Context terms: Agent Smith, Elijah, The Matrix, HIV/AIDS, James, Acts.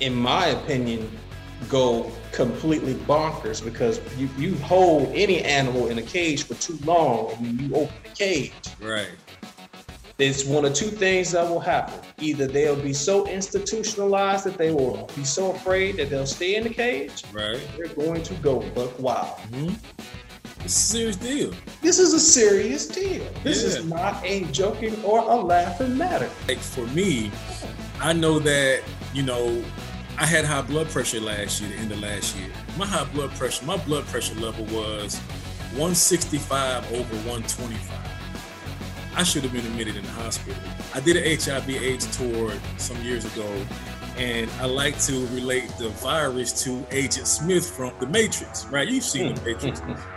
in my opinion, go completely bonkers, because you hold any animal in a cage for too long, and when you open the cage, right, it's one of two things that will happen. Either they'll be so institutionalized that they will be so afraid that they'll stay in the cage, right? They're going to go buck wild. Mm-hmm. It's a serious deal. This is a serious deal. This is not a joking or a laughing matter. Like, for me, I know that, you know, I had high blood pressure last year, the end of last year. My blood pressure level was 165/125. I should have been admitted in the hospital. I did an HIV/AIDS tour some years ago, and I like to relate the virus to Agent Smith from The Matrix, right? You've seen The Matrix.